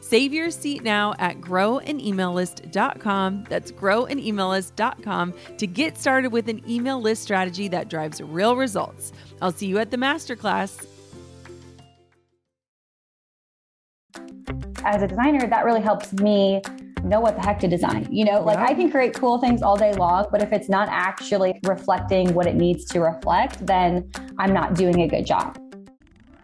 Save your seat now at growanemaillist.com. That's growanemaillist.com to get started with an email list strategy that drives real results. I'll see you at the masterclass. As a designer, that really helps me know what the heck to design. You know, like I can create cool things all day long, but if it's not actually reflecting what it needs to reflect, then I'm not doing a good job.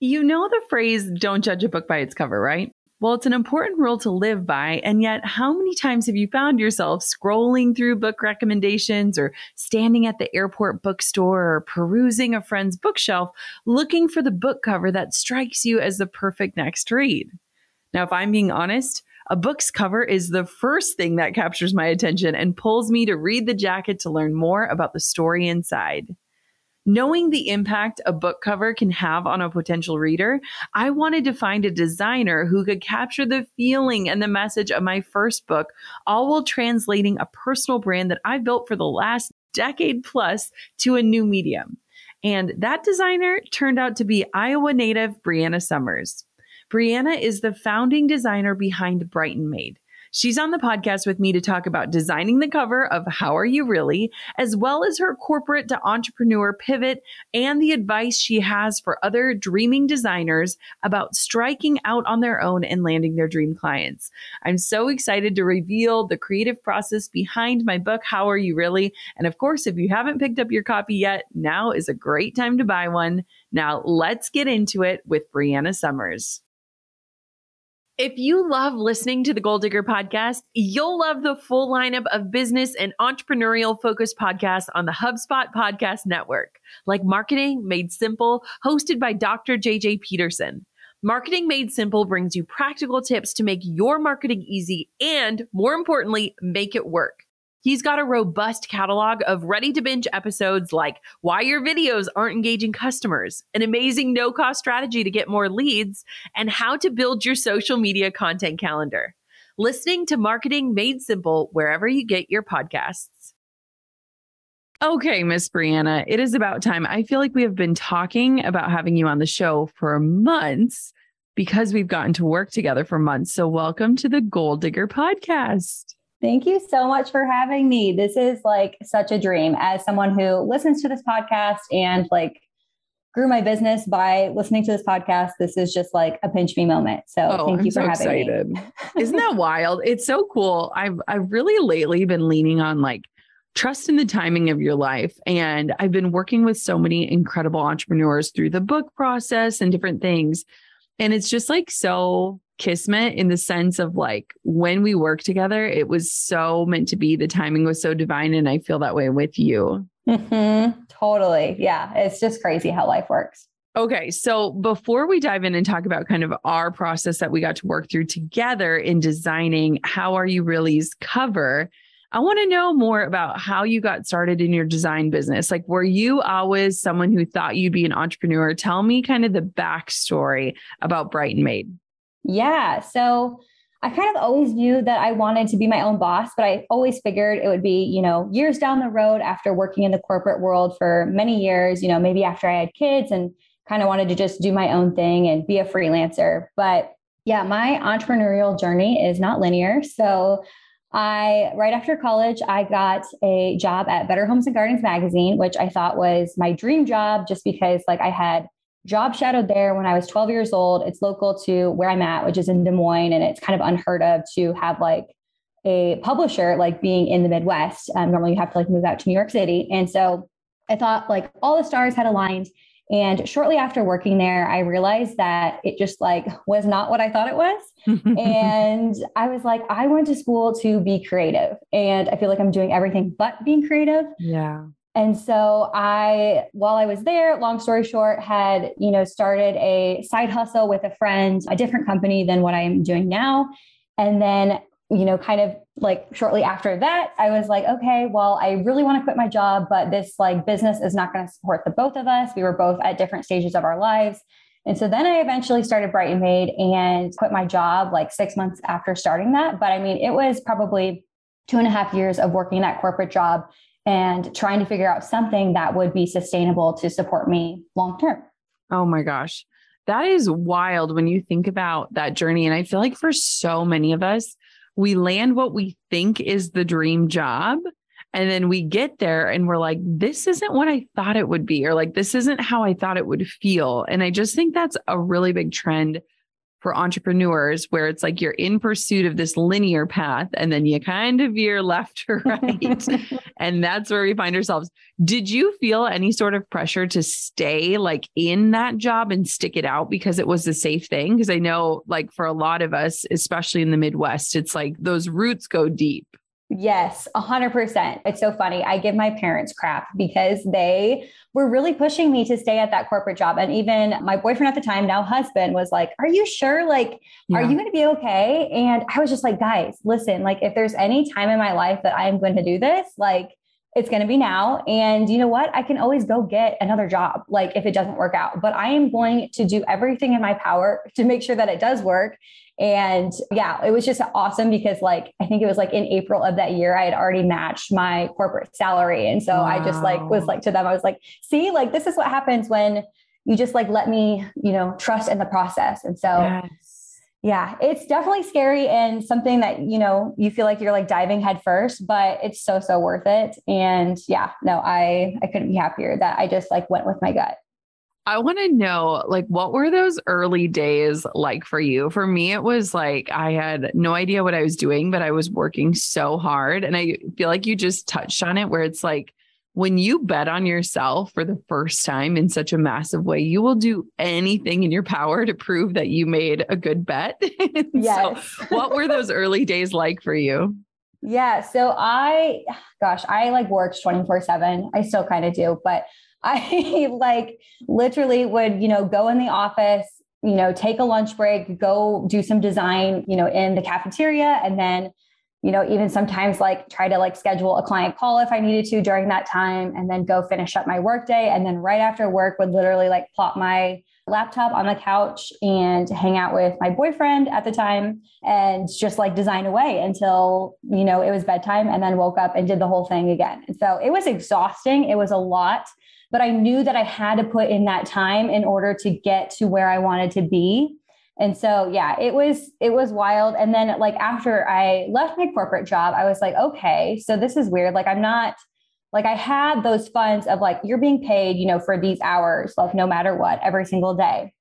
You know the phrase, don't judge a book by its cover, right? Well, it's an important rule to live by. And yet, how many times have you found yourself scrolling through book recommendations or standing at the airport bookstore or perusing a friend's bookshelf, looking for the book cover that strikes you as the perfect next read? Now, if I'm being honest, a book's cover is the first thing that captures my attention and pulls me to read the jacket to learn more about the story inside. Knowing the impact a book cover can have on a potential reader, I wanted to find a designer who could capture the feeling and the message of my first book, all while translating a personal brand that I built for the last decade plus to a new medium. And that designer turned out to be Iowa native Briana Summers. Briana is the founding designer behind Brighten Made. She's on the podcast with me to talk about designing the cover of How Are You, Really?, as well as her corporate to entrepreneur pivot and the advice she has for other dreaming designers about striking out on their own and landing their dream clients. I'm so excited to reveal the creative process behind my book, How Are You, Really? And of course, if you haven't picked up your copy yet, now is a great time to buy one. Now let's get into it with Briana Summers. If you love listening to the Goal Digger Podcast, you'll love the full lineup of business and entrepreneurial focused podcasts on the HubSpot Podcast Network, like Marketing Made Simple, hosted by Dr. JJ Peterson. Marketing Made Simple brings you practical tips to make your marketing easy and, more importantly, make it work. He's got a robust catalog of ready-to-binge episodes like Why Your Videos Aren't Engaging Customers, an amazing no-cost strategy to get more leads, and How to Build Your Social Media Content Calendar. Listening to Marketing Made Simple wherever you get your podcasts. Okay, Miss Briana, it is about time. I feel like we have been talking about having you on the show for months because we've gotten to work together for months. So welcome to the Goal Digger Podcast. Thank you so much for having me. This is like such a dream as someone who listens to this podcast and like grew my business by listening to this podcast. This is just like a pinch me moment. So thank you for having me. Isn't that wild? It's so cool. I've really lately been leaning on like trust in the timing of your life. And I've been working with so many incredible entrepreneurs through the book process and different things. And it's just like so kismet in the sense of like when we work together, it was so meant to be. The timing was so divine. And I feel that way with you. Mm-hmm. Totally. Yeah. It's just crazy how life works. Okay. So before we dive in and talk about kind of our process that we got to work through together in designing How Are You Really's cover, I want to know more about how you got started in your design business. Like, were you always someone who thought you'd be an entrepreneur? Tell me kind of the backstory about Brighten Made. Yeah. So I kind of always knew that I wanted to be my own boss, but I always figured it would be, you know, years down the road after working in the corporate world for many years, you know, maybe after I had kids, and kind of wanted to just do my own thing and be a freelancer. But yeah, my entrepreneurial journey is not linear. So right after college, I got a job at Better Homes and Gardens magazine, which I thought was my dream job just because like I had job shadowed there when I was 12 years old. It's local to where I'm at, which is in Des Moines. And it's kind of unheard of to have like a publisher, like being in the Midwest. Normally you have to like move out to New York City. And so I thought like all the stars had aligned. And shortly after working there, I realized that it just like was not what I thought it was. And I was like, I went to school to be creative and I feel like I'm doing everything but being creative. Yeah. And so while I was there, long story short, had, you know, started a side hustle with a friend, a different company than what I am doing now. And then, you know, kind of like shortly after that, I was like, okay, well, I really want to quit my job, but this like business is not going to support the both of us. We were both at different stages of our lives. And so then I eventually started Brighten Made and quit my job like 6 months after starting that. But I mean, it was probably 2.5 years of working that corporate job and trying to figure out something that would be sustainable to support me long-term. Oh my gosh. That is wild when you think about that journey. And I feel like for so many of us, we land what we think is the dream job. And then we get there and we're like, this isn't what I thought it would be, or like, this isn't how I thought it would feel. And I just think that's a really big trend for entrepreneurs, where it's like, you're in pursuit of this linear path and then you kind of veer left or right. And that's where we find ourselves. Did you feel any sort of pressure to stay like in that job and stick it out because it was the safe thing? Because I know like for a lot of us, especially in the Midwest, it's like those roots go deep. Yes, 100%. It's so funny. I give my parents crap because they were really pushing me to stay at that corporate job. And even my boyfriend at the time, now husband, was like, are you sure? Like, yeah. Are you going to be okay? And I was just like, guys, listen, like if there's any time in my life that I'm going to do this, like it's going to be now. And you know what? I can always go get another job. Like if it doesn't work out, but I am going to do everything in my power to make sure that it does work. And yeah, it was just awesome because like, I think it was like in April of that year, I had already matched my corporate salary. And so wow. I just like, was like to them, I was like, see, like, this is what happens when you just like, let me, you know, trust in the process. And so, yes. Yeah, it's definitely scary and something that, you know, you feel like you're like diving head first, but it's so, so worth it. And yeah, no, I couldn't be happier that I just like went with my gut. I want to know, like, what were those early days like for you? For me, it was like, I had no idea what I was doing, but I was working so hard. And I feel like you just touched on it, where it's like, when you bet on yourself for the first time in such a massive way, you will do anything in your power to prove that you made a good bet. Yes. So what were those early days like for you? Yeah. So I like worked 24/7. I still kind of do, but I like literally would, you know, go in the office, you know, take a lunch break, go do some design, you know, in the cafeteria. And then, you know, even sometimes like try to like schedule a client call if I needed to during that time, and then go finish up my workday. And then right after work would literally like plop my laptop on the couch and hang out with my boyfriend at the time and just like design away until, you know, it was bedtime, and then woke up and did the whole thing again. And so it was exhausting. It was a lot, but I knew that I had to put in that time in order to get to where I wanted to be. And so, yeah, it was wild. And then like, after I left my corporate job, I was like, okay, so this is weird. Like, I'm not like, I had those funds of like, you're being paid, you know, for these hours, like no matter what, every single day.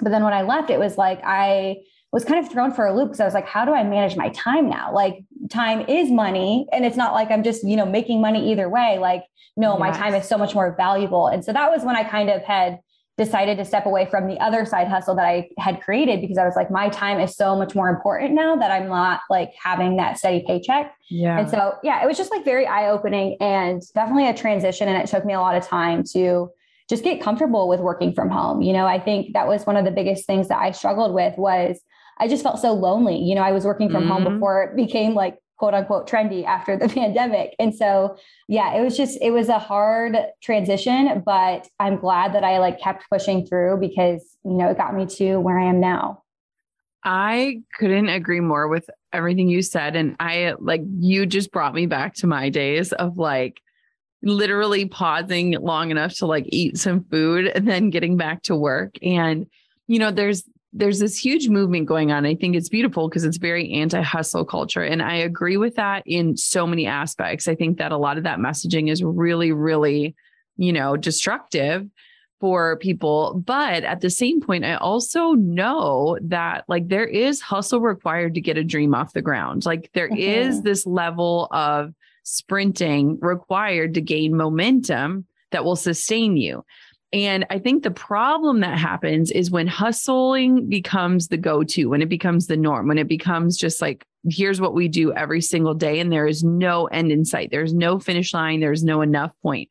But then when I left, it was like, I was kind of thrown for a loop. Cause I was like, how do I manage my time now? Like time is money. And it's not like I'm just, you know, making money either way. Like, no, yes. My time is so much more valuable. And so that was when I kind of had decided to step away from the other side hustle that I had created, because I was like, my time is so much more important now that I'm not like having that steady paycheck. Yeah. And so, yeah, it was just like very eye-opening and definitely a transition. And it took me a lot of time to just get comfortable with working from home. You know, I think that was one of the biggest things that I struggled with was I just felt so lonely. You know, I was working from home before it became like, quote unquote, trendy after the pandemic. And so, yeah, it was a hard transition, but I'm glad that I like kept pushing through because, you know, it got me to where I am now. I couldn't agree more with everything you said. And you just brought me back to my days of like literally pausing long enough to like eat some food and then getting back to work. And, you know, there's this huge movement going on. I think it's beautiful because it's very anti-hustle culture. And I agree with that in so many aspects. I think that a lot of that messaging is really, really, you know, destructive for people. But at the same point, I also know that like there is hustle required to get a dream off the ground. Like there is this level of sprinting required to gain momentum that will sustain you. And I think the problem that happens is when hustling becomes the go-to, when it becomes the norm, when it becomes just like, here's what we do every single day. And there is no end in sight. There's no finish line. There's no enough point.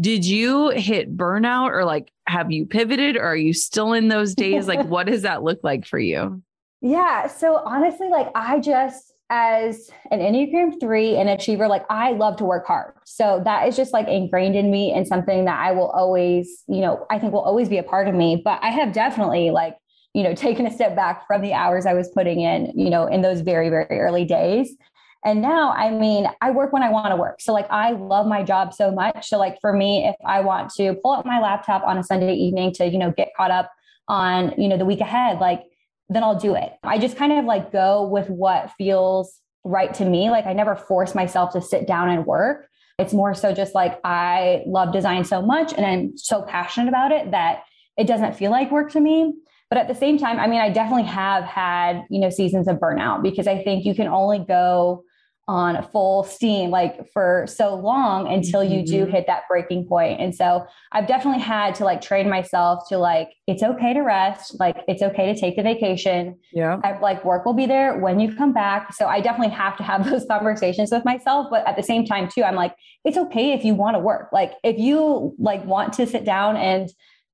Did you hit burnout or like, have you pivoted or are you still in those days? Like, what does that look like for you? Yeah. So honestly, like I just, as an Enneagram 3 and achiever, like I love to work hard. So that is just like ingrained in me and something that I will always, you know, I think will always be a part of me, but I have definitely like, you know, taken a step back from the hours I was putting in, you know, in those very, very early days. And now, I mean, I work when I want to work. So like, I love my job so much. So like for me, if I want to pull up my laptop on a Sunday evening to, you know, get caught up on, you know, the week ahead, like then I'll do it. I just kind of like go with what feels right to me. Like I never force myself to sit down and work. It's more so just like, I love design so much and I'm so passionate about it that it doesn't feel like work to me. But at the same time, I mean, I definitely have had, you know, seasons of burnout because I think you can only go on full steam, like for so long until you do hit that breaking point. And so I've definitely had to like train myself to like, it's okay to rest. Like, it's okay to take the vacation. Yeah. I've like work will be there when you come back. So I definitely have to have those conversations with myself. But at the same time too, I'm like, it's okay if you want to work. Like if you like want to sit down and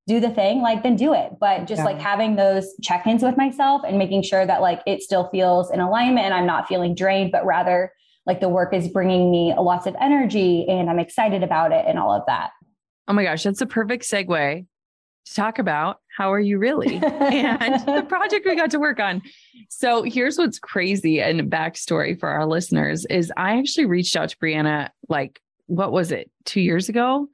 do the thing, like then do it. But just like having those check-ins with myself and making sure that like, it still feels in alignment and I'm not feeling drained, but rather like the work is bringing me lots of energy and I'm excited about it and all of that. Oh my gosh. That's a perfect segue to talk about How Are You Really? And the project we got to work on. So here's what's crazy and backstory for our listeners is I actually reached out to Briana, like, what was it? 2 years ago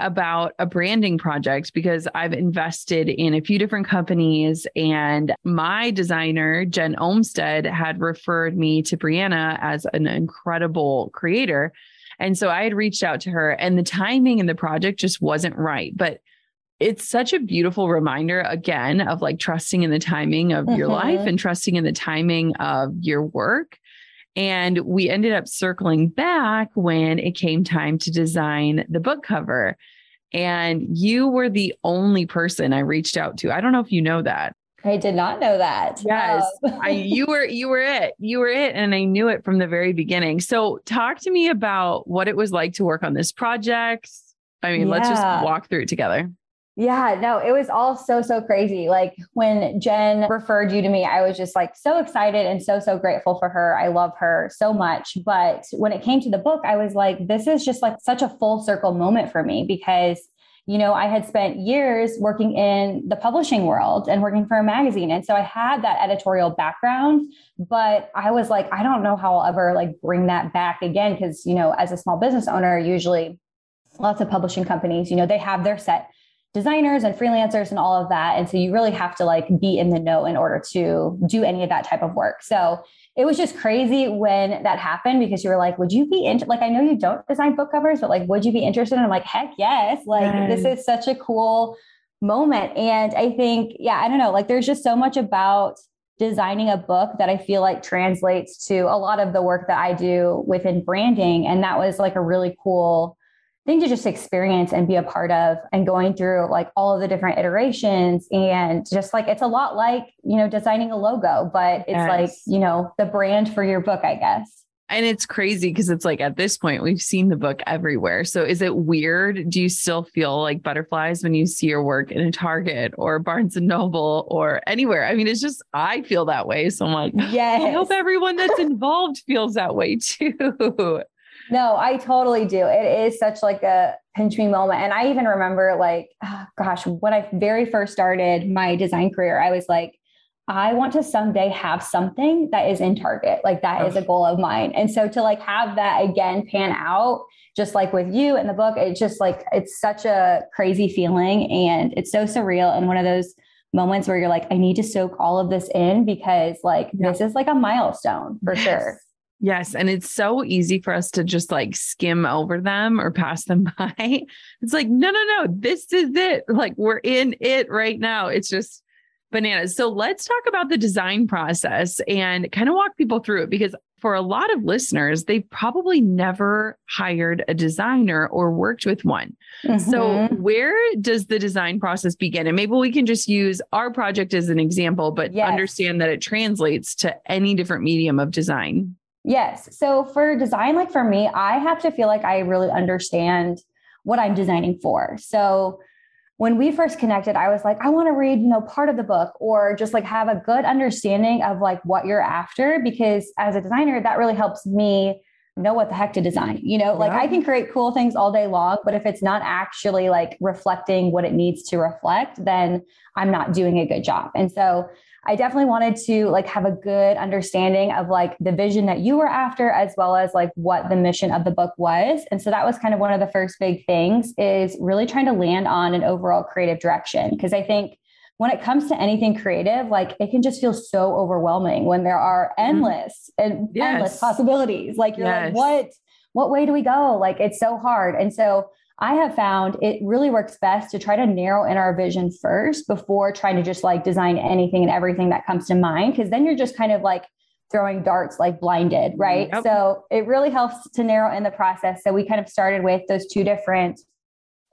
about a branding project because I've invested in a few different companies and my designer, Jen Olmstead, had referred me to Briana as an incredible creator. And so I had reached out to her and the timing and the project just wasn't right. But it's such a beautiful reminder again of like trusting in the timing of your life and trusting in the timing of your work. And we ended up circling back when it came time to design the book cover. And you were the only person I reached out to. I don't know if you know that. I did not know that. Yes. You were it. And I knew it from the very beginning. So talk to me about what it was like to work on this project. I mean, let's just walk through it together. Yeah, no, it was all so crazy. Like when Jen referred you to me, I was just like so excited and so grateful for her. I love her so much. But when it came to the book, I was like, this is just like such a full circle moment for me because, you know, I had spent years working in the publishing world and working for a magazine. And so I had that editorial background, but I was like, I don't know how I'll ever like bring that back again. Cause, you know, as a small business owner, usually lots of publishing companies, you know, they have their set designers and freelancers and all of that. And so you really have to like be in the know in order to do any of that type of work. So it was just crazy when that happened because you were like, would you be into, like, I know you don't design book covers, but like, would you be interested? And I'm like, heck yes. Like, this is such a cool moment. And I think, yeah, I don't know, like there's just so much about designing a book that I feel like translates to a lot of the work that I do within branding. And that was like a really cool thing to just experience and be a part of and going through like all of the different iterations and just like, it's a lot like, you know, designing a logo, but it's like, you know, the brand for your book, I guess. And it's crazy because it's like, at this point, we've seen the book everywhere. So is it weird? Do you still feel like butterflies when you see your work in a Target or Barnes and Noble or anywhere? I mean, it's just, I feel that way. So I'm like, yes. I hope everyone that's involved feels that way too. No, I totally do. It is such like a pinch me moment. And I even remember like, oh, gosh, when I very first started my design career, I was like, I want to someday have something that is in Target. Like that is a goal of mine. And so to like have that again, pan out, just like with you and the book, it's just like, it's such a crazy feeling and it's so surreal. And one of those moments where you're like, I need to soak all of this in because like, this is like a milestone for sure. Yes. And it's so easy for us to just like skim over them or pass them by. It's like, no, this is it. Like we're in it right now. It's just bananas. So let's talk about the design process and kind of walk people through it, because for a lot of listeners, they've probably never hired a designer or worked with one. Mm-hmm. So where does the design process begin? And maybe we can just use our project as an example, but understand that it translates to any different medium of design. Yes. So for design, like for me, I have to feel like I really understand what I'm designing for. So when we first connected, I was like, I want to read, part of the book or just like have a good understanding of like what you're after, because as a designer, that really helps me know what the heck to design. Like I can create cool things all day long, but if it's not actually like reflecting what it needs to reflect, then I'm not doing a good job. And so I definitely wanted to like have a good understanding of like the vision that you were after, as well as like what the mission of the book was. And so that was kind of one of the first big things, is really trying to land on an overall creative direction. Cause I think when it comes to anything creative, like it can just feel so overwhelming when there are endless and endless possibilities. Like you're like, what way do we go? Like it's so hard. And so I have found it really works best to try to narrow in our vision first before trying to just like design anything and everything that comes to mind. Cause then you're just kind of like throwing darts, like blinded. Right. Yep. So it really helps to narrow in the process. So we kind of started with those two different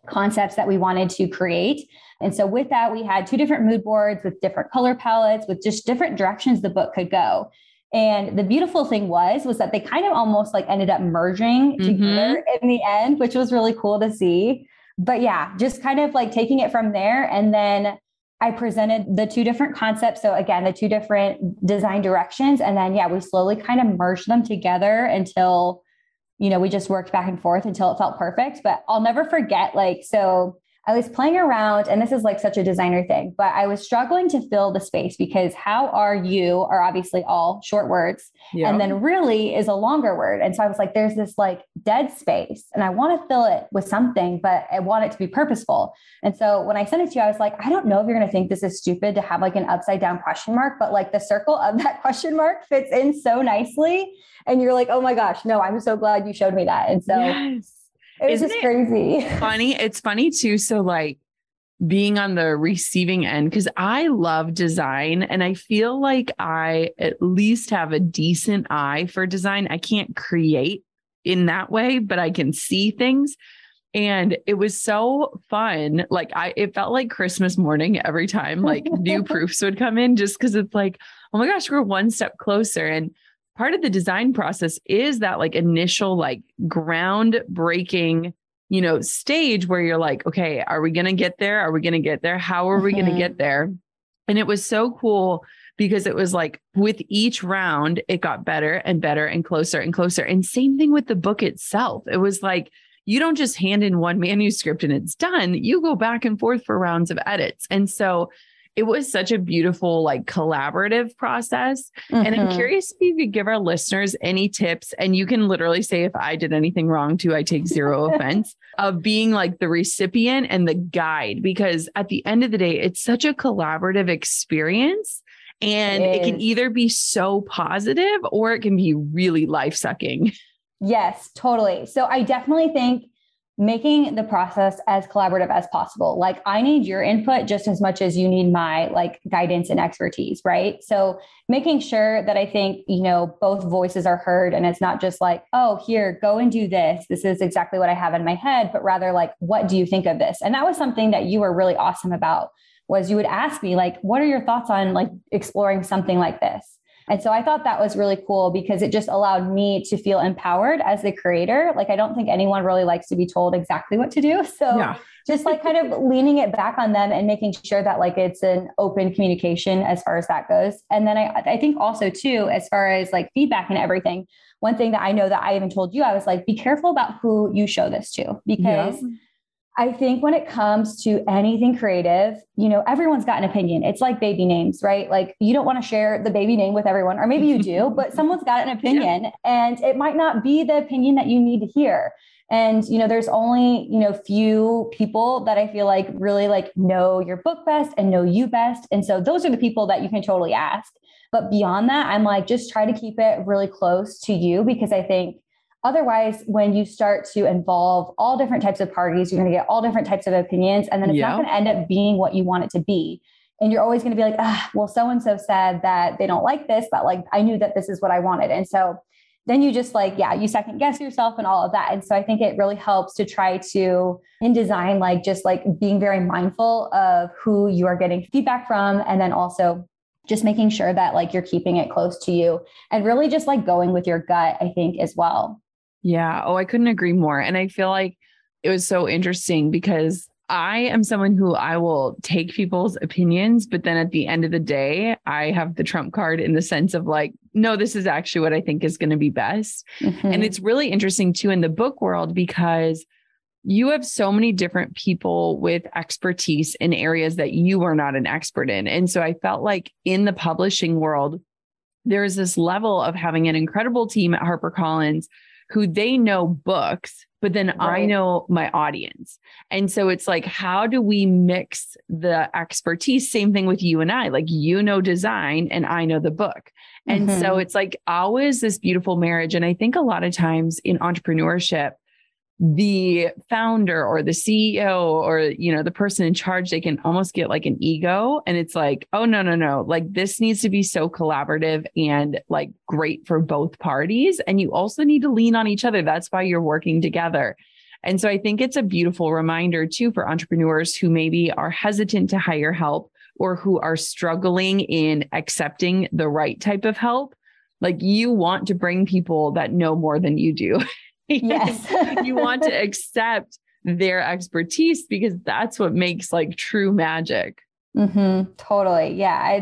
concepts that we wanted to create. And so with that, we had two different mood boards with different color palettes, with just different directions the book could go. And the beautiful thing was that they kind of almost like ended up merging together in the end, which was really cool to see. But yeah, just kind of like taking it from there. And then I presented the two different concepts. So again, the two different design directions. And then, we slowly kind of merged them together until, we just worked back and forth until it felt perfect. But I'll never forget, so I was playing around, and this is like such a designer thing, but I was struggling to fill the space because how are you are obviously all short words. Yeah. And then really is a longer word. And so I was like, there's this like dead space and I want to fill it with something, but I want it to be purposeful. And so when I sent it to you, I was like, I don't know if you're going to think this is stupid to have like an upside down question mark, but like the circle of that question mark fits in so nicely. And you're like, oh my gosh, no, I'm so glad you showed me that. And so Isn't it crazy? Funny. It's funny too. So like being on the receiving end, because I love design and I feel like I at least have a decent eye for design. I can't create in that way, but I can see things. And it was so fun. Like it felt like Christmas morning every time like new proofs would come in, just because it's like, oh my gosh, we're one step closer. And part of the design process is that like initial, like groundbreaking, stage where you're like, okay, are we going to get there? Are we going to get there? How are we going to get there? And it was so cool because it was like with each round, it got better and better and closer and closer. And same thing with the book itself. It was like, you don't just hand in one manuscript and it's done. You go back and forth for rounds of edits. And so it was such a beautiful, like collaborative process. And I'm curious if you could give our listeners any tips, and you can literally say, if I did anything wrong too, I take zero offense, of being like the recipient and the guide, because at the end of the day, it's such a collaborative experience and it can either be so positive or it can be really life-sucking. Yes, totally. So I definitely think making the process as collaborative as possible. Like I need your input just as much as you need my like guidance and expertise, right? So making sure that I think, both voices are heard and it's not just like, oh, here, go and do this. This is exactly what I have in my head, but rather like, what do you think of this? And that was something that you were really awesome about, was you would ask me like, what are your thoughts on like exploring something like this? And so I thought that was really cool because it just allowed me to feel empowered as the creator. Like, I don't think anyone really likes to be told exactly what to do. So just like kind of leaning it back on them and making sure that like it's an open communication as far as that goes. And then I think also too, as far as like feedback and everything, one thing that I know that I even told you, I was like, be careful about who you show this to, because I think when it comes to anything creative, you know, everyone's got an opinion. It's like baby names, right? Like you don't want to share the baby name with everyone, or maybe you do, but someone's got an opinion and it might not be the opinion that you need to hear. And, you know, there's only, you know, few people that I feel like really like know your book best and know you best. And so those are the people that you can totally ask. But beyond that, I'm like, just try to keep it really close to you, because I think otherwise, when you start to involve all different types of parties, you're going to get all different types of opinions, and then it's not going to end up being what you want it to be. And you're always going to be like, ah, well, so-and-so said that they don't like this, but like, I knew that this is what I wanted. And so then you just like, you second guess yourself and all of that. And so I think it really helps to try to, in design, like just like being very mindful of who you are getting feedback from. And then also just making sure that like you're keeping it close to you and really just like going with your gut, I think, as well. Yeah. Oh, I couldn't agree more. And I feel like it was so interesting because I am someone who I will take people's opinions, but then at the end of the day, I have the trump card in the sense of like, no, this is actually what I think is going to be best. And it's really interesting too in the book world, because you have so many different people with expertise in areas that you are not an expert in. And so I felt like in the publishing world, there is this level of having an incredible team at HarperCollins who they know books, but then I know my audience. And so it's like, how do we mix the expertise? Same thing with you and I, like, you know, design and I know the book. And so it's like always this beautiful marriage. And I think a lot of times in entrepreneurship, the founder or the CEO or, you know, the person in charge, they can almost get like an ego, and it's like, oh no. Like this needs to be so collaborative and like great for both parties. And you also need to lean on each other. That's why you're working together. And so I think it's a beautiful reminder too, for entrepreneurs who maybe are hesitant to hire help or who are struggling in accepting the right type of help. Like you want to bring people that know more than you do. Yes. You want to accept their expertise because that's what makes like true magic. Totally. Yeah.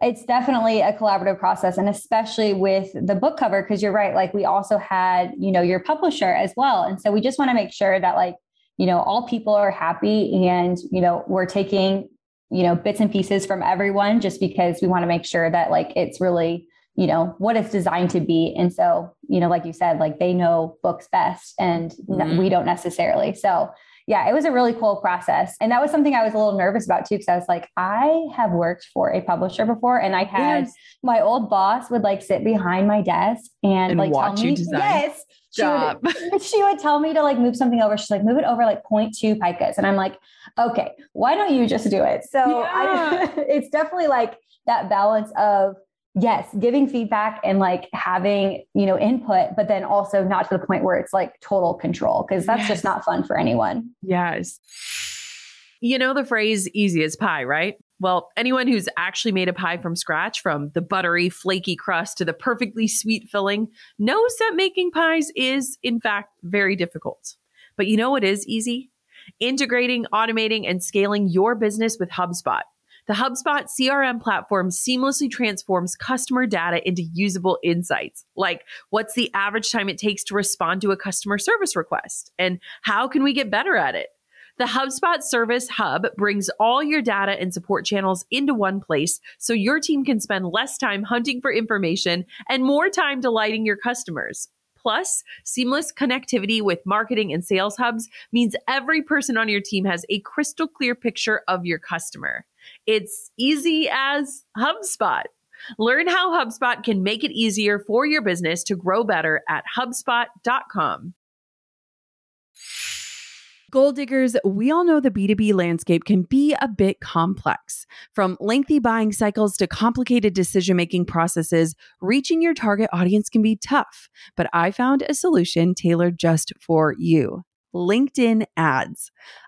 It's definitely a collaborative process, and especially with the book cover, because you're right. Like we also had, you know, your publisher as well. And so we just want to make sure that like, you know, all people are happy and, you know, we're taking, you know, bits and pieces from everyone just because we want to make sure that like, it's really, you know, what it's designed to be. And so, you know, like you said, like they know books best and we don't necessarily. So yeah, it was a really cool process. And that was something I was a little nervous about too, because I was like, I have worked for a publisher before, and I had my old boss would like sit behind my desk and like watch you design. She would tell me to like move something over. She's like, move it over like 0.2 picas. And I'm like, okay, why don't you just do it? So it's definitely like that balance of, yes, giving feedback and like having, you know, input, but then also not to the point where it's like total control, because that's just not fun for anyone. You know, the phrase easy as pie, right? Well, anyone who's actually made a pie from scratch, from the buttery, flaky crust to the perfectly sweet filling, knows that making pies is in fact very difficult. But you know what is easy? Integrating, automating, and scaling your business with HubSpot. The HubSpot CRM platform seamlessly transforms customer data into usable insights, like what's the average time it takes to respond to a customer service request, and how can we get better at it? The HubSpot Service Hub brings all your data and support channels into one place so your team can spend less time hunting for information and more time delighting your customers. Plus, seamless connectivity with marketing and sales hubs means every person on your team has a crystal clear picture of your customer. It's easy as HubSpot. Learn how HubSpot can make it easier for your business to grow better at HubSpot.com. Goal diggers, we all know the B2B landscape can be a bit complex. From lengthy buying cycles to complicated decision-making processes, reaching your target audience can be tough. But I found a solution tailored just for you. LinkedIn ads.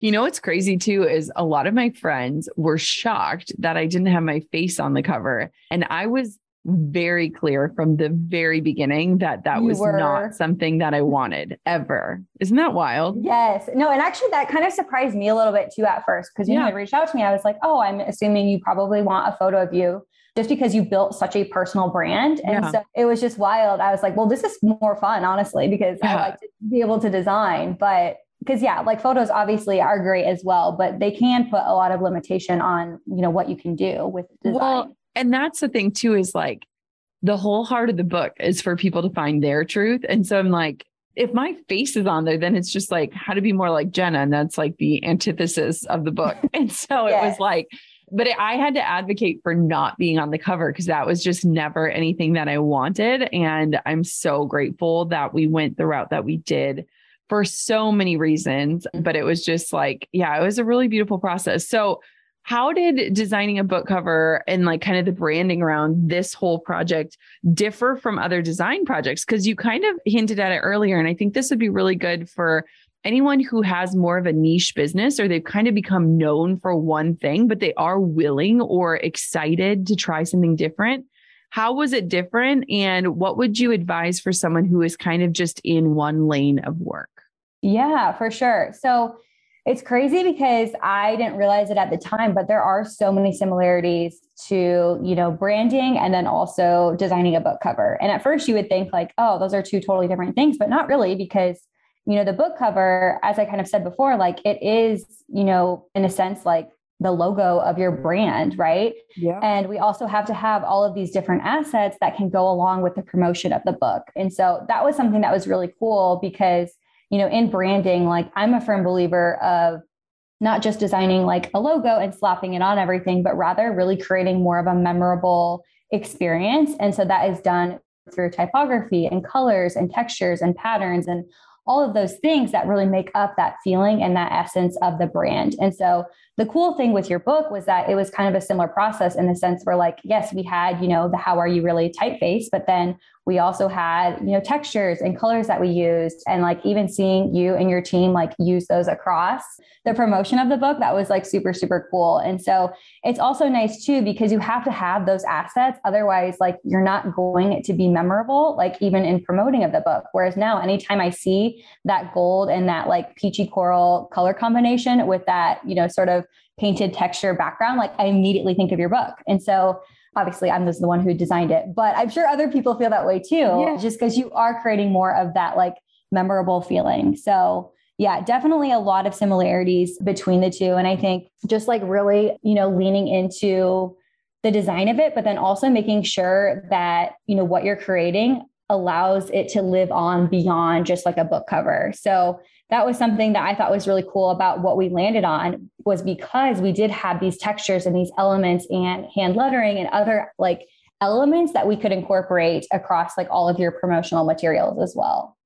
You know, what's crazy too, is a lot of my friends were shocked that I didn't have my face on the cover. And I was very clear from the very beginning that was not something that I wanted ever. Isn't that wild? Yes. No. And actually that kind of surprised me a little bit too at first, because when you reached out to me, I was like, oh, I'm assuming you probably want a photo of you just because you built such a personal brand. And so it was just wild. I was like, well, this is more fun, honestly, because I like to be able to design, but because like photos obviously are great as well, but they can put a lot of limitation on, you know, what you can do with design. Well, and that's the thing too, is like the whole heart of the book is for people to find their truth. And so I'm like, if my face is on there, then it's just like how to be more like Jenna. And that's like the antithesis of the book. And so it was like, but I had to advocate for not being on the cover because that was just never anything that I wanted. And I'm so grateful that we went the route that we did for so many reasons, but it was just like, it was a really beautiful process. So how did designing a book cover and like kind of the branding around this whole project differ from other design projects? Because you kind of hinted at it earlier, and I think this would be really good for anyone who has more of a niche business or they've kind of become known for one thing, but they are willing or excited to try something different. How was it different? And what would you advise for someone who is kind of just in one lane of work? Yeah, for sure. So it's crazy because I didn't realize it at the time, but there are so many similarities to, you know, branding and then also designing a book cover. And at first you would think like, oh, those are two totally different things, but not really, because, you know, the book cover, as I kind of said before, like it is, you know, in a sense, like the logo of your brand, right? Yeah. And we also have to have all of these different assets that can go along with the promotion of the book. And so that was something that was really cool because, you know, in branding, like I'm a firm believer of not just designing like a logo and slapping it on everything, but rather really creating more of a memorable experience. And so that is done through typography and colors and textures and patterns and all of those things that really make up that feeling and that essence of the brand. And so the cool thing with your book was that it was kind of a similar process in the sense where like, yes, we had, you know, the How Are You Really typeface, but then we also had, you know, textures and colors that we used. And like even seeing you and your team, like use those across the promotion of the book, that was like super, super cool. And so it's also nice too, because you have to have those assets. Otherwise, like you're not going to be memorable, like even in promoting of the book. Whereas now, anytime I see that gold and that like peachy coral color combination with that, you know, sort of painted texture background, like I immediately think of your book. And so obviously, I'm just the one who designed it, but I'm sure other people feel that way too, just because you are creating more of that like memorable feeling. So yeah, definitely a lot of similarities between the two. And I think just like really, you know, leaning into the design of it, but then also making sure that, you know, what you're creating allows it to live on beyond just like a book cover. So that was something that I thought was really cool about what we landed on, was because we did have these textures and these elements and hand lettering and other like elements that we could incorporate across like all of your promotional materials as well.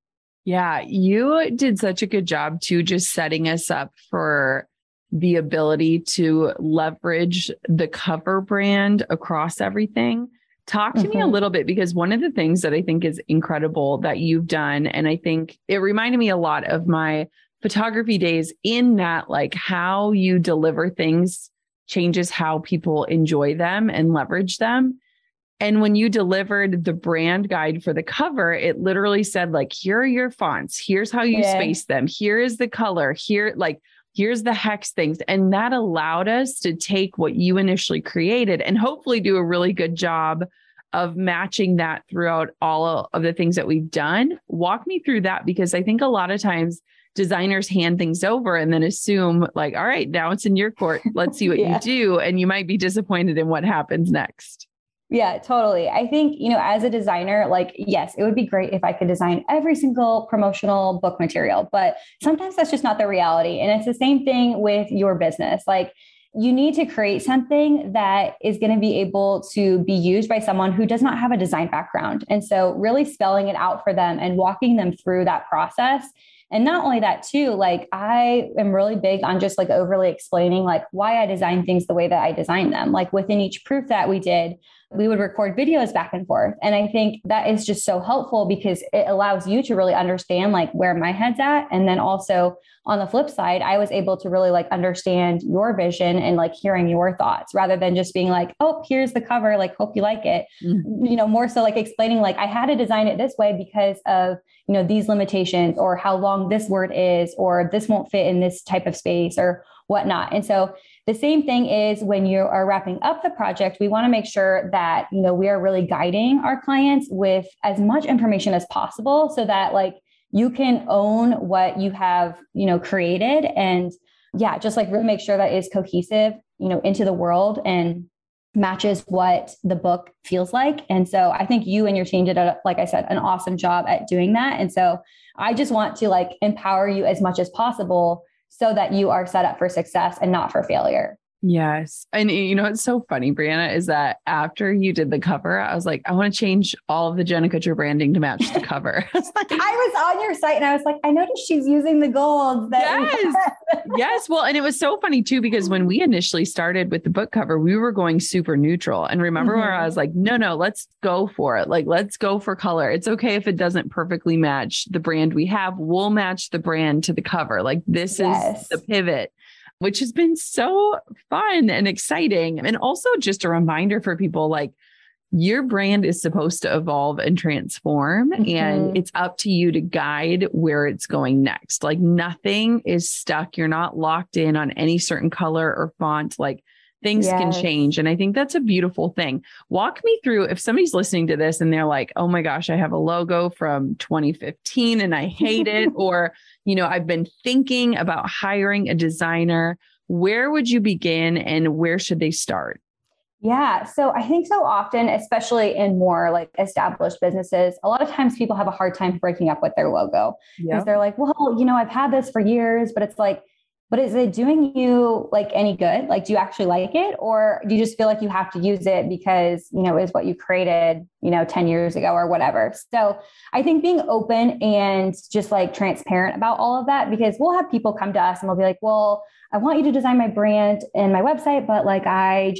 Yeah, you did such a good job too, just setting us up for the ability to leverage the cover brand across everything. Talk to me a little bit, because one of the things that I think is incredible that you've done, and I think it reminded me a lot of my photography days in that, like how you deliver things changes how people enjoy them and leverage them. And when you delivered the brand guide for the cover, it literally said, like, here are your fonts. Here's how you space them. Here is the color. Here, like, here's the hex things. And that allowed us to take what you initially created and hopefully do a really good job of matching that throughout all of the things that we've done. Walk me through that, because I think a lot of times designers hand things over and then assume, like, all right, now it's in your court. Let's see what you do. And you might be disappointed in what happens next. Yeah, totally. I think, you know, as a designer, like, yes, it would be great if I could design every single promotional book material, but sometimes that's just not the reality. And it's the same thing with your business. Like, you need to create something that is going to be able to be used by someone who does not have a design background. And so really spelling it out for them and walking them through that process. And not only that too, like, I am really big on just like overly explaining, like, why I design things the way that I design them. Like, within each proof that we did, we would record videos back and forth. And I think that is just so helpful because it allows you to really understand, like, where my head's at. And then also on the flip side, I was able to really like understand your vision and like hearing your thoughts rather than just being like, oh, here's the cover. Like, hope you like it, you know, more so like explaining, like, I had to design it this way because of, you know, these limitations or how long this word is, or this won't fit in this type of space or whatnot. And so the same thing is when you are wrapping up the project, we want to make sure that, you know, we are really guiding our clients with as much information as possible so that, like, you can own what you have, you know, created. And yeah, just like really make sure that it's cohesive, you know, into the world and matches what the book feels like. And so I think you and your team did, like I said, an awesome job at doing that. And so I just want to like empower you as much as possible so that you are set up for success and not for failure. Yes. And you know, it's so funny, Briana, is that after you did the cover, I was like, I want to change all of the Jenna Kutcher branding to match the cover. I was on your site and I was like, I noticed she's using the gold. Yes. Well, and it was so funny too, because when we initially started with the book cover, we were going super neutral. And remember where I was like, no, let's go for it. Like, let's go for color. It's okay if it doesn't perfectly match the brand we have. We'll match the brand to the cover. Like, this is the pivot, which has been so fun and exciting. And also just a reminder for people, like, your brand is supposed to evolve and transform, and it's up to you to guide where it's going next. Like, nothing is stuck. You're not locked in on any certain color or font. Like, things can change. And I think that's a beautiful thing. Walk me through, if somebody's listening to this and they're like, oh my gosh, I have a logo from 2015 and I hate it. Or, you know, I've been thinking about hiring a designer. Where would you begin and where should they start? Yeah. So I think so often, especially in more like established businesses, a lot of times people have a hard time breaking up with their logo because they're like, well, you know, I've had this for years, but it's like, but is it doing you like any good? Like, do you actually like it? Or do you just feel like you have to use it because, you know, it's what you created, you know, 10 years ago or whatever. So I think being open and just like transparent about all of that, because we'll have people come to us and we'll be like, well, I want you to design my brand and my website, but like, I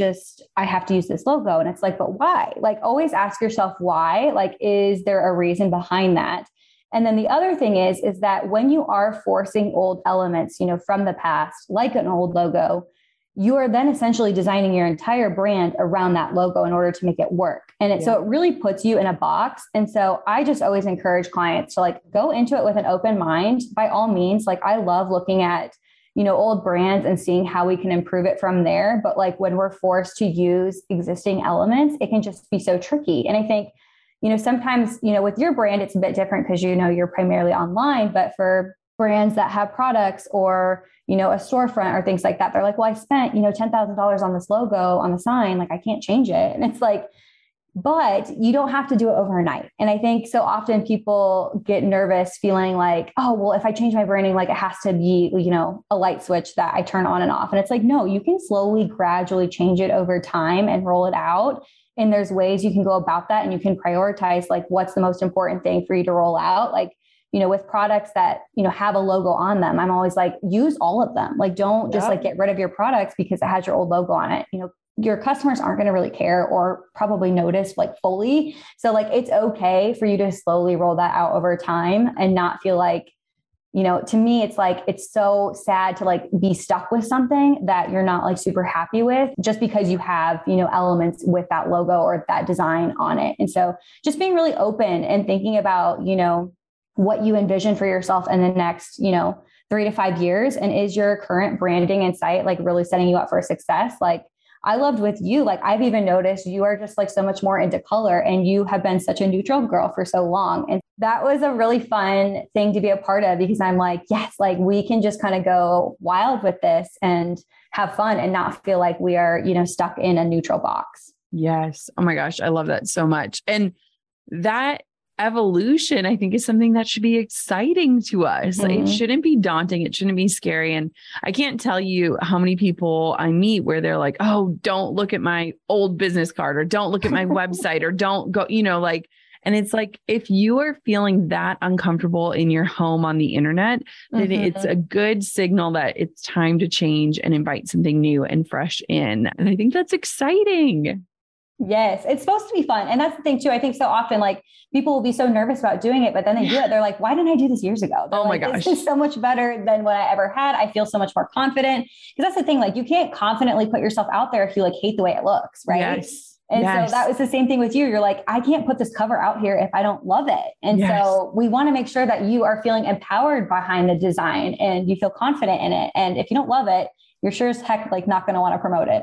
have to use this logo. And it's like, but why? Like, always ask yourself why. Like, is there a reason behind that? And then the other thing is that when you are forcing old elements, you know, from the past, like an old logo, you are then essentially designing your entire brand around that logo in order to make it work. And it, so it really puts you in a box. And so I just always encourage clients to like go into it with an open mind, by all means. Like, I love looking at, you know, old brands and seeing how we can improve it from there. But like, when we're forced to use existing elements, it can just be so tricky. And I think, you know, sometimes, you know, with your brand, it's a bit different because, you know, you're primarily online, but for brands that have products or, you know, a storefront or things like that, they're like, well, I spent, you know, $10,000 on this logo, on the sign, like, I can't change it. And it's like, but you don't have to do it overnight. And I think so often people get nervous feeling like, oh, well, if I change my branding, like, it has to be, you know, a light switch that I turn on and off. And it's like, no, you can slowly, gradually change it over time and roll it out. And there's ways you can go about that, and you can prioritize like what's the most important thing for you to roll out. Like, you know, with products that, you know, have a logo on them, I'm always like, use all of them. Like, don't just like get rid of your products because it has your old logo on it. You know, your customers aren't going to really care or probably notice like fully. So like, it's okay for you to slowly roll that out over time and not feel like, you know, to me, it's like, it's so sad to like be stuck with something that you're not like super happy with just because you have, you know, elements with that logo or that design on it. And so just being really open and thinking about, you know, what you envision for yourself in the next, you know, 3 to 5 years. And is your current branding and site like really setting you up for success? Like I loved with you, like I've even noticed you are just like so much more into color and you have been such a neutral girl for so long. And that was a really fun thing to be a part of because I'm like, yes, like we can just kind of go wild with this and have fun and not feel like we are, you know, stuck in a neutral box. Yes. Oh my gosh. I love that so much. And that evolution, I think, is something that should be exciting to us. Mm-hmm. It shouldn't be daunting. It shouldn't be scary. And I can't tell you how many people I meet where they're like, oh, don't look at my old business card or don't look at my website or don't go, you know, like, and it's like, if you are feeling that uncomfortable in your home on the internet, then mm-hmm. it's a good signal that it's time to change and invite something new and fresh in. And I think that's exciting. Yes. It's supposed to be fun. And that's the thing too. I think so often like people will be so nervous about doing it, but then they do it. They're like, why didn't I do this years ago? They're oh my gosh. This is so much better than what I ever had. I feel so much more confident because that's the thing. Like you can't confidently put yourself out there if you like hate the way it looks. Right. Yes. And yes. So that was the same thing with you. You're like, I can't put this cover out here if I don't love it. And yes. So we want to make sure that you are feeling empowered behind the design and you feel confident in it. And if you don't love it, you're sure as heck, like not going to want to promote it.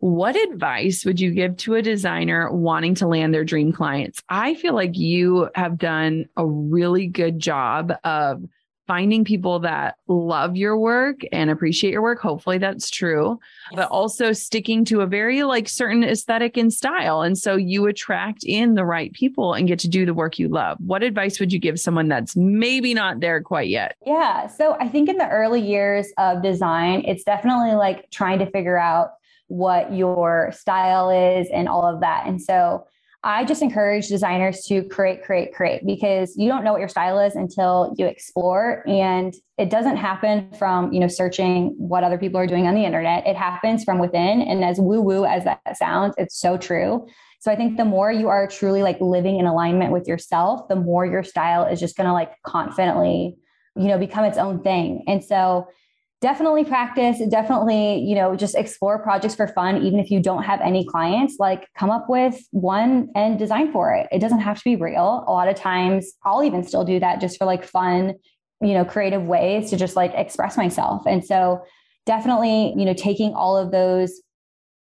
What advice would you give to a designer wanting to land their dream clients? I feel like you have done a really good job of finding people that love your work and appreciate your work. Hopefully that's true, yes. But also sticking to a very like certain aesthetic and style. And so you attract in the right people and get to do the work you love. What advice would you give someone that's maybe not there quite yet? Yeah. So I think in the early years of design, it's definitely like trying to figure out what your style is and all of that. And so I just encourage designers to create, because you don't know what your style is until you explore. And it doesn't happen from, you know, searching what other people are doing on the internet. It happens from within. And as woo-woo as that sounds, it's so true. So I think the more you are truly like living in alignment with yourself, the more your style is just going to like confidently, you know, become its own thing. And so definitely practice, definitely, you know, just explore projects for fun. Even if you don't have any clients, like come up with one and design for it. It doesn't have to be real. A lot of times I'll even still do that just for like fun, you know, creative ways to just like express myself. And so definitely, you know, taking all of those,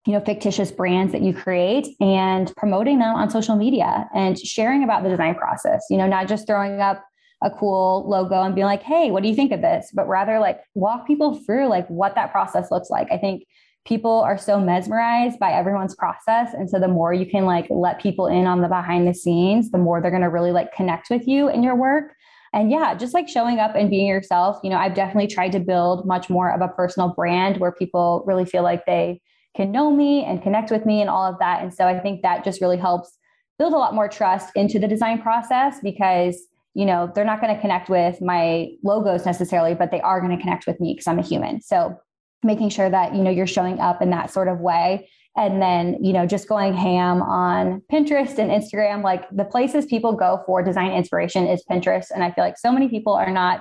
you know, fictitious brands that you create and promoting them on social media and sharing about the design process, you know, not just throwing up a cool logo and being like, hey, what do you think of this? But rather like walk people through like what that process looks like. I think people are so mesmerized by everyone's process. And so the more you can like let people in on the behind the scenes, the more they're going to really like connect with you and your work. And yeah, just like showing up and being yourself, you know, I've definitely tried to build much more of a personal brand where people really feel like they can know me and connect with me and all of that. And so I think that just really helps build a lot more trust into the design process because, you know, they're not going to connect with my logos necessarily, but they are going to connect with me because I'm a human. So making sure that, you know, you're showing up in that sort of way. And then, you know, just going ham on Pinterest and Instagram, like the places people go for design inspiration is Pinterest. And I feel like so many people are not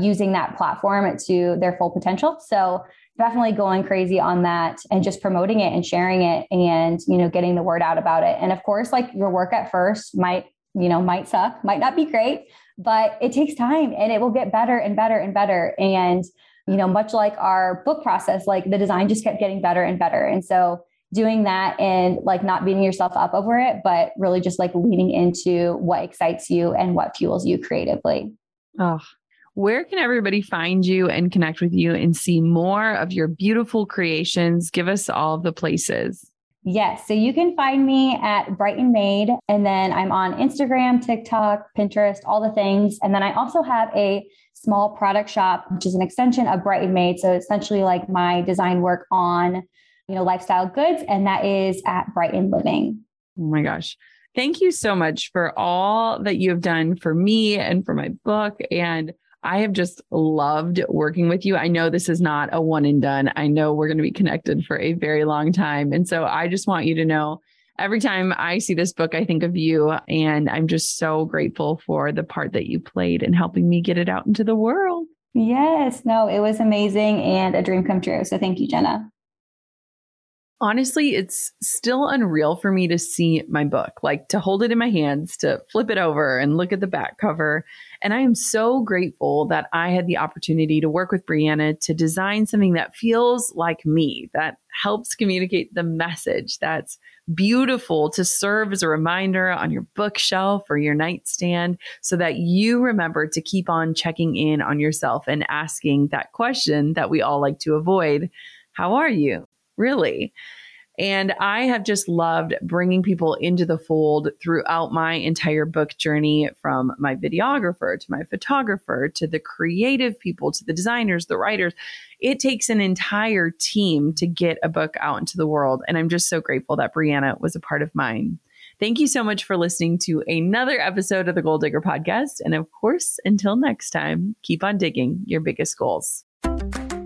using that platform to their full potential. So definitely going crazy on that and just promoting it and sharing it and, you know, getting the word out about it. And of course, like your work at first might, you know, might suck, might not be great, but it takes time and it will get better and better and better. And, you know, much like our book process, like the design just kept getting better and better. And so doing that and like not beating yourself up over it, but really just like leaning into what excites you and what fuels you creatively. Oh, where can everybody find you and connect with you and see more of your beautiful creations? Give us all the places. Yes. So you can find me at Brighten Made. And then I'm on Instagram, TikTok, Pinterest, all the things. And then I also have a small product shop, which is an extension of Brighten Made. So essentially like my design work on, you know, lifestyle goods. And that is at Brighten Living. Oh my gosh. Thank you so much for all that you have done for me and for my book. And I have just loved working with you. I know this is not a one and done. I know we're going to be connected for a very long time. And so I just want you to know, every time I see this book, I think of you. And I'm just so grateful for the part that you played in helping me get it out into the world. Yes, no, it was amazing and a dream come true. So thank you, Jenna. Honestly, it's still unreal for me to see my book, like to hold it in my hands, to flip it over and look at the back cover. And I am so grateful that I had the opportunity to work with Briana to design something that feels like me, that helps communicate the message, that's beautiful to serve as a reminder on your bookshelf or your nightstand so that you remember to keep on checking in on yourself and asking that question that we all like to avoid. How are you? Really? And I have just loved bringing people into the fold throughout my entire book journey, from my videographer to my photographer to the creative people to the designers, the writers. It takes an entire team to get a book out into the world. And I'm just so grateful that Briana was a part of mine. Thank you so much for listening to another episode of the Goal Digger Podcast. And of course, until next time, keep on digging your biggest goals.